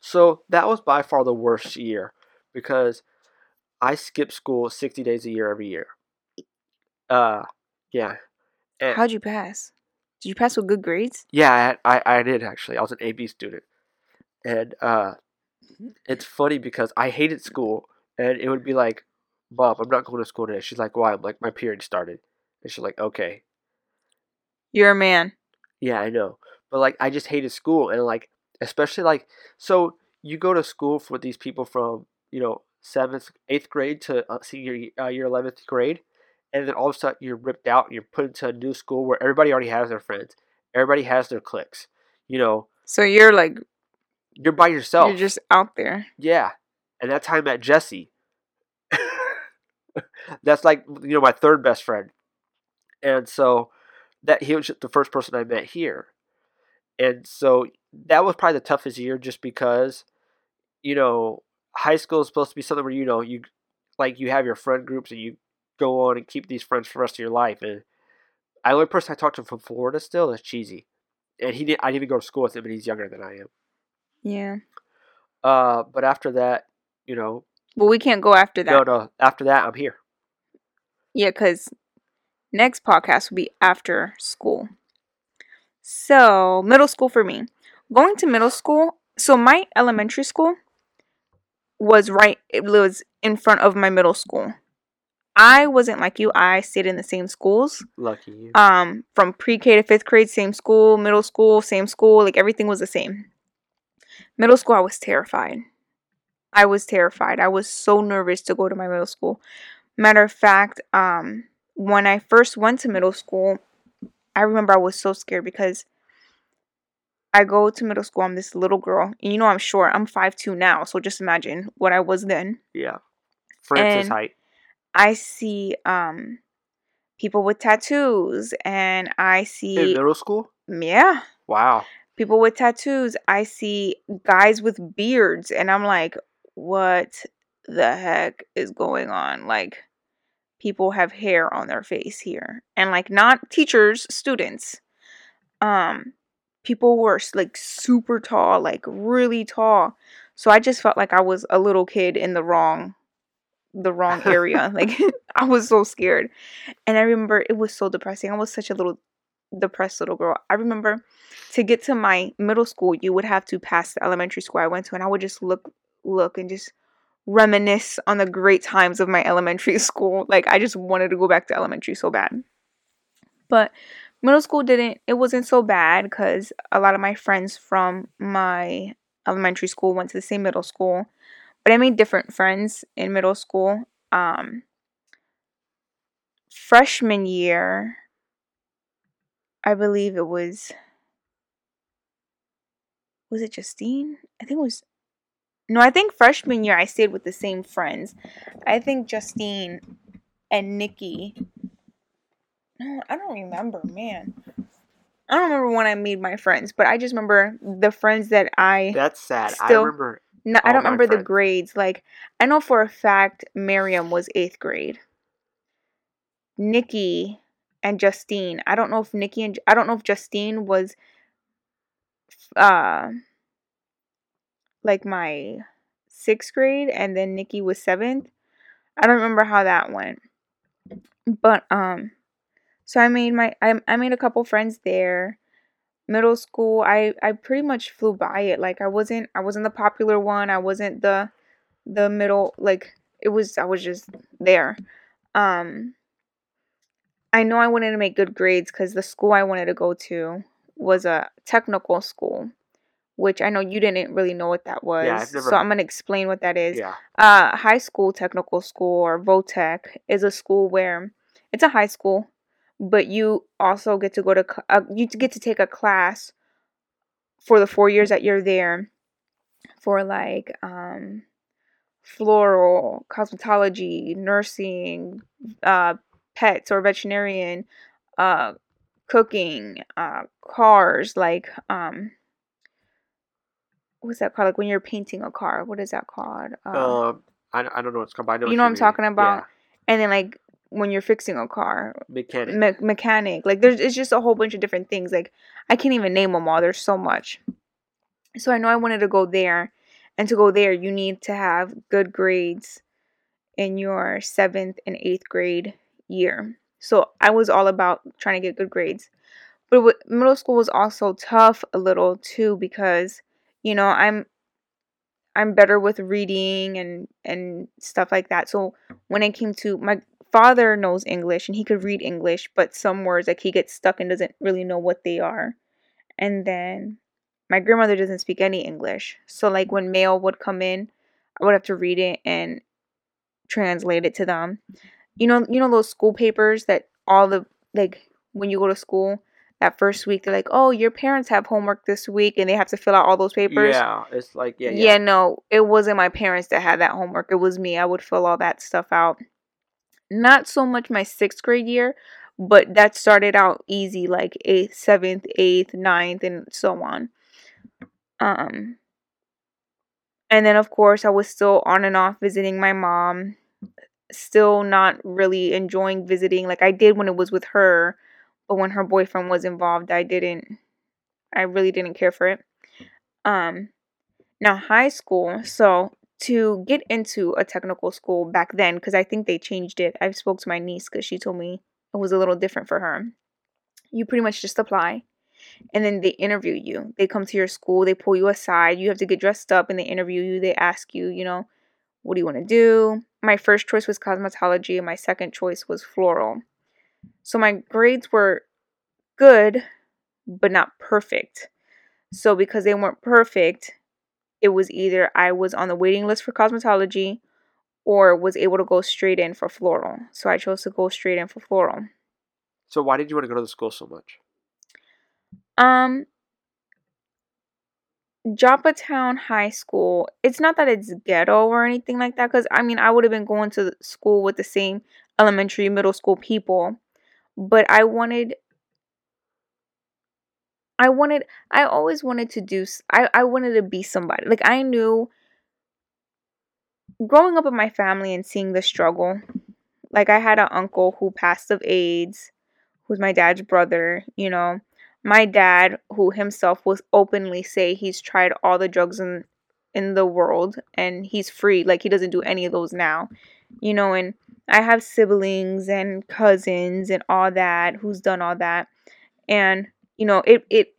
So that was by far the worst year because I skipped school sixty days a year every year. Uh, yeah. And how'd you pass? Did you pass with good grades? Yeah, I I, I did actually. I was an A B student, and uh, it's funny because I hated school, and it would be like, "Mom, I'm not going to school today." She's like, "Why?" I'm like, "My period started," and she's like, "Okay." You're a man. Yeah, I know. But, like, I just hated school. And, like, especially, like, so you go to school for these people from, you know, seventh, eighth grade to uh, senior uh, your eleventh grade. And then all of a sudden you're ripped out and you're put into a new school where everybody already has their friends. Everybody has their cliques, you know. So you're, like. You're by yourself. You're just out there. Yeah. And that time at Jesse. That's, like, you know, my third best friend. And so. That he was the first person I met here. And so that was probably the toughest year just because, you know, high school is supposed to be something where, you know, you like you have your friend groups and you go on and keep these friends for the rest of your life. And the only person I talked to from Florida still is Cheesy. And he didn't, I didn't even go to school with him, and he's younger than I am. Yeah. Uh, but after that, you know. Well, we can't go after that. No, no. After that, I'm here. Yeah, because. Next podcast will be after school. So, middle school for me. Going to middle school. So, my elementary school was right. It was in front of my middle school. I wasn't like you. I stayed in the same schools. Lucky you. Um, from pre-K to fifth grade, same school. Middle school, same school. Like, everything was the same. Middle school, I was terrified. I was terrified. I was so nervous to go to my middle school. Matter of fact, um... when I first went to middle school, I remember I was so scared because I go to middle school. I'm this little girl. And you know, I'm short. I'm five foot two now. So just imagine what I was then. Yeah. Francis height. I see um, people with tattoos. And I see... In middle school? Yeah. Wow. People with tattoos. I see guys with beards. And I'm like, what the heck is going on? Like... People have hair on their face here. And, like, not teachers, students. Um, people were, like, super tall. Like, really tall. So I just felt like I was a little kid in the wrong the wrong area. Like, I was so scared. And I remember it was so depressing. I was such a little depressed little girl. I remember to get to my middle school, you would have to pass the elementary school I went to. And I would just look, look and just... reminisce on the great times of my elementary school. Like, I just wanted to go back to elementary so bad. But middle school didn't, it wasn't so bad because a lot of my friends from my elementary school went to the same middle school. But I made different friends in middle school. Um, freshman year, I believe it was, was it Justine? I think it was No, I think freshman year I stayed with the same friends. I think Justine and Nikki. No, I don't remember, man. I don't remember when I made my friends, but I just remember the friends that I... That's sad. Still, I remember... No, I don't remember friends. the grades. Like, I know for a fact Miriam was eighth grade. Nikki and Justine. I don't know if Nikki and I don't know if Justine was, uh, like my sixth grade, and then Nikki was seventh. I don't remember how that went, but um, so I made my I I made a couple friends there. Middle school, I, I pretty much flew by it. Like I wasn't I wasn't the popular one. I wasn't the the middle like it was I was just there. Um, I know I wanted to make good grades because the school I wanted to go to was a technical school, which I know you didn't really know what that was. Yeah, I've never... So I'm gonna explain what that is. Yeah. Uh, high school technical school, or VOTEC, is a school where it's a high school. But you also get to go to, uh, you get to take a class for the four years that you're there for like um, floral, cosmetology, nursing, uh, pets or veterinarian, uh, cooking, uh, cars, like, um, what's that called? Like when you're painting a car, what is that called? Um, uh, I, I don't know what's called, but I know You what know what I'm mean. talking about? Yeah. And then like, when you're fixing a car, mechanic, me- mechanic, like there's, it's just a whole bunch of different things. Like I can't even name them all. There's so much. So I know I wanted to go there, and to go there, you need to have good grades in your seventh and eighth grade year. So I was all about trying to get good grades, but w- middle school was also tough a little too, because, you know, I'm, I'm better with reading and, and stuff like that. So when it came to my father knows English and he could read English, but some words like he gets stuck and doesn't really know what they are. And then my grandmother doesn't speak any English, so like when mail would come in, I would have to read it and translate it to them. You know, you know those school papers that all the like when you go to school that first week they're like, oh, your parents have homework this week, and they have to fill out all those papers. Yeah, it's like yeah yeah, yeah no, it wasn't my parents that had that homework. It was me. I would fill all that stuff out. Not so much my sixth grade year, but that started out easy, like eighth, seventh, eighth, ninth, and so on. Um, and then of course I was still on and off visiting my mom, still not really enjoying visiting. Like I did when it was with her, but when her boyfriend was involved, I didn't, I really didn't care for it. Um, now high school, so to get into a technical school back then, because I think they changed it. I spoke to my niece because she told me it was a little different for her. You pretty much just apply, and then they interview you. They come to your school. They pull you aside. You have to get dressed up, and they interview you. They ask you, you know, what do you want to do? My first choice was cosmetology, and my second choice was floral. So my grades were good, but not perfect. So because they weren't perfect, it was either I was on the waiting list for cosmetology or was able to go straight in for floral. So I chose to go straight in for floral. So why did you want to go to the school so much? Um, Joppatown High School, it's not that it's ghetto or anything like that. Because, I mean, I would have been going to school with the same elementary, middle school people. But I wanted... I wanted, I always wanted to do, I, I wanted to be somebody. Like I knew growing up in my family and seeing the struggle, like I had an uncle who passed of AIDS, who's my dad's brother, you know, my dad, who himself was openly say he's tried all the drugs in, in the world and he's free. Like he doesn't do any of those now, you know, and I have siblings and cousins and all that, who's done all that. And you know, it, it,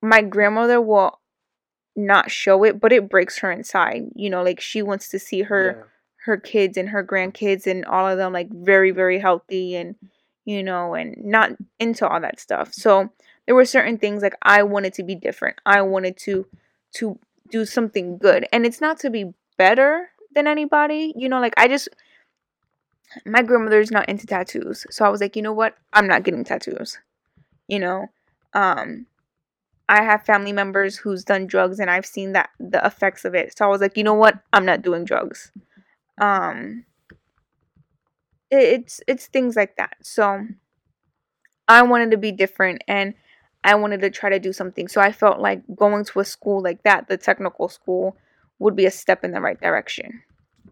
my grandmother will not show it, but it breaks her inside, you know, like she wants to see her, yeah. her kids and her grandkids and all of them like very, very healthy and, you know, and not into all that stuff. So there were certain things like I wanted to be different. I wanted to, to do something good, and it's not to be better than anybody, you know, like I just, my grandmother's not into tattoos. So I was like, you know what? I'm not getting tattoos, you know? Um, I have family members who's done drugs, and I've seen that the effects of it. So I was like, you know what? I'm not doing drugs. Um, it, it's, it's things like that. So I wanted to be different, and I wanted to try to do something. So I felt like going to a school like that, the technical school, would be a step in the right direction.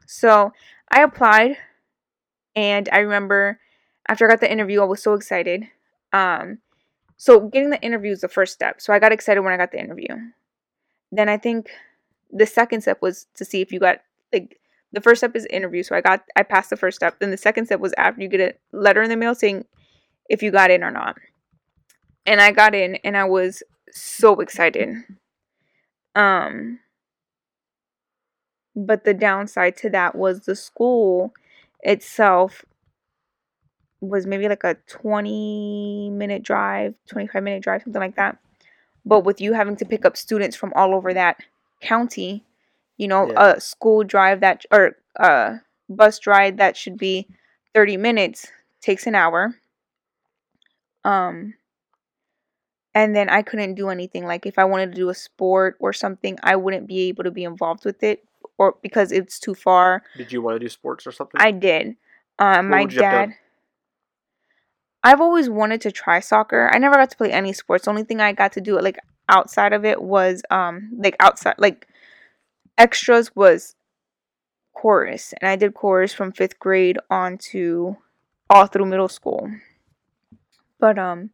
So I applied, and I remember after I got the interview, I was so excited. Um, so getting the interview is the first step. So I got excited when I got the interview. Then I think the second step was to see if you got, like, the first step is interview. So I got, I passed the first step. Then the second step was after you get a letter in the mail saying if you got in or not. And I got in, and I was so excited. Um, but the downside to that was the school itself was maybe like a twenty minute drive, twenty-five minute drive, something like that. But with you having to pick up students from all over that county, you know, yeah. a school drive that, or a bus ride that should be thirty minutes takes an hour. Um, and then I couldn't do anything. Like, if I wanted to do a sport or something, I wouldn't be able to be involved with it, or because it's too far. Did you want to do sports or something? I did. Um, my dad, I've always wanted to try soccer. I never got to play any sports. The only thing I got to do, like, outside of it was, um, like, outside, like, extras was chorus. And I did chorus from fifth grade on to all through middle school. But, um,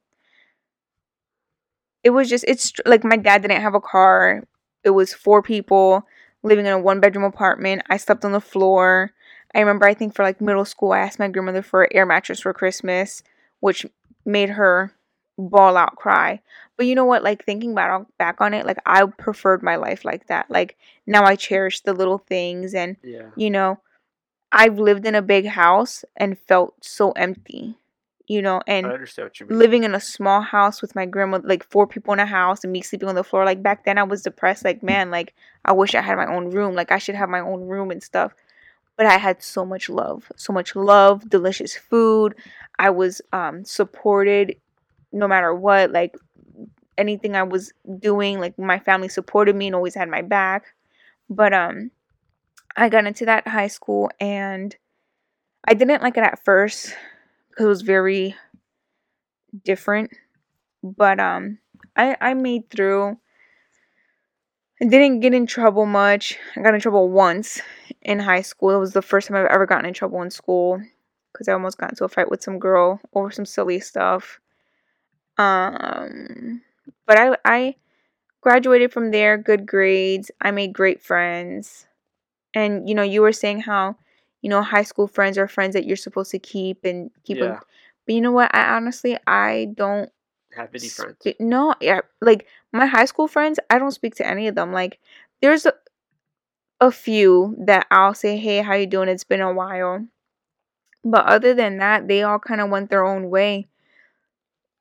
it was just, it's, like, my dad didn't have a car. It was four people living in a one-bedroom apartment. I slept on the floor. I remember, I think, for, like, middle school, I asked my grandmother for an air mattress for Christmas, which made her ball out cry. But you know what? Like, thinking about back on it, like, I preferred my life like that. Like, now I cherish the little things. And, yeah. you know, I've lived in a big house and felt so empty, you know. And I understand what you mean. Living in a small house with my grandmother, like, four people in a house and me sleeping on the floor. Like, back then I was depressed. Like, man, like, I wish I had my own room. Like, I should have my own room and stuff. But I had so much love, so much love, delicious food. I was um, supported no matter what, like, anything I was doing, like, my family supported me and always had my back. But um, I got into that high school, and I didn't like it at first because it was very different. But um, I, I made through. I didn't get in trouble much. I got in trouble once in high school. It was the first time I've ever gotten in trouble in school because I almost got into a fight with some girl over some silly stuff. Um, but I, I graduated from there, good grades. I made great friends. And, you know, you were saying how, you know, high school friends are friends that you're supposed to keep and keep. Yeah. Up. But you know what? I honestly, I don't. Have any friends? Sp- no, yeah, like, my high school friends, I don't speak to any of them. Like, there's a, a few that I'll say, hey, how you doing? It's been a while. But other than that, they all kind of went their own way.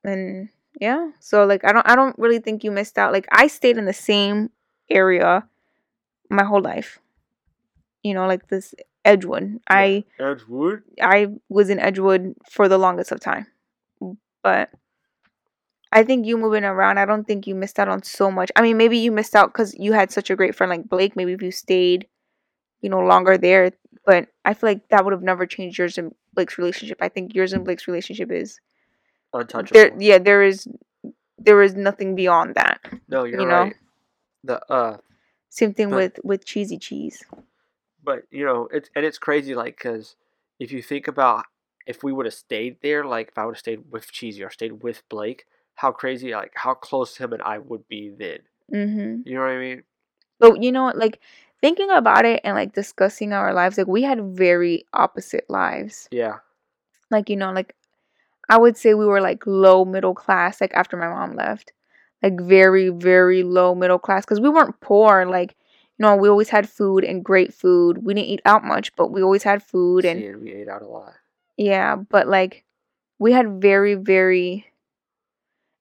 And yeah, so, like, I don't, I don't really think you missed out. Like, I stayed in the same area my whole life. You know, like, this Edgewood. Yeah. I Edgewood. I was in Edgewood for the longest of time, but. I think you moving around, I don't think you missed out on so much. I mean, maybe you missed out because you had such a great friend like Blake. Maybe if you stayed, you know, longer there. But I feel like that would have never changed yours and Blake's relationship. I think yours and Blake's relationship is untouchable. There, yeah, there is there is nothing beyond that. No, you're you know? right. The uh, Same thing the, with, with Cheesy Cheese. But, you know, it's and it's crazy, like, because if you think about if we would have stayed there, like, if I would have stayed with Cheesy or stayed with Blake, how crazy, like, how close him and I would be then. Mm-hmm. You know what I mean? But, you know, like, thinking about it and, like, discussing our lives, like, we had very opposite lives. Yeah. Like, you know, like, I would say we were, like, low middle class, like, after my mom left. Like, very, very low middle class. Because we weren't poor. Like, you know, we always had food and great food. We didn't eat out much, but we always had food. And, See, and we ate out a lot. Yeah, but, like, we had very, very...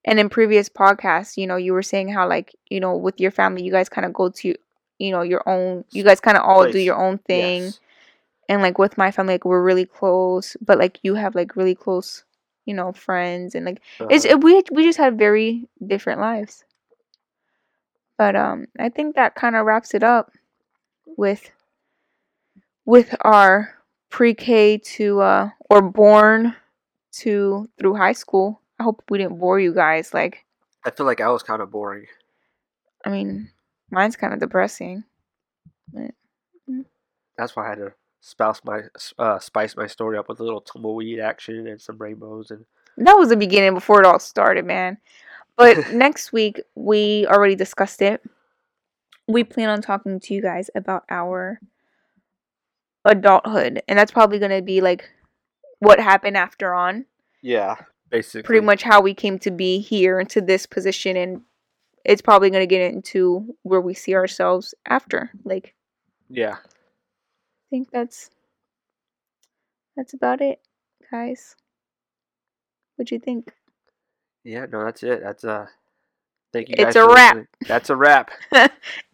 And in previous podcasts, you know, you were saying how, like, you know, with your family, you guys kind of go to, you know, your own, you guys kind of all Place. do your own thing. Yes. And, like, with my family, like, we're really close. But, like, you have, like, really close, you know, friends. And, like, uh-huh. it's it, we we just had very different lives. But um, I think that kind of wraps it up with with our pre-K to, uh, or born to through high school. I hope we didn't bore you guys. Like, I feel like I was kind of boring. I mean, mine's kind of depressing. But, mm. That's why I had to spouse my uh, spice my story up with a little tumbleweed action and some rainbows. And that was the beginning before it all started, man. But next week, we already discussed it. We plan on talking to you guys about our adulthood. And that's probably going to be like what happened after on. Yeah, basically. Pretty much how we came to be here into this position. And it's probably going to get into where we see ourselves after. Like, yeah. I think that's that's about it, guys. What'd you think? Yeah, no, that's it. That's uh thank you guys. It's a wrap. Listening. That's a wrap. Cut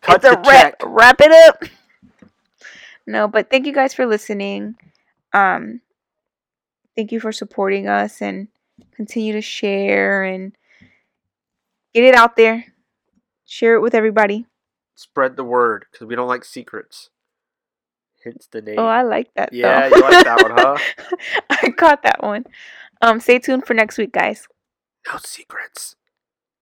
it's the a wrap. Check. Wrap it up. No, but thank you guys for listening. Um, thank you for supporting us and continue to share and get it out there. Share it with everybody. Spread the word because we don't like secrets. Hence the name. Oh, I like that. Yeah, though. You like that one, huh? I caught that one. Um, stay tuned for next week, guys. No secrets.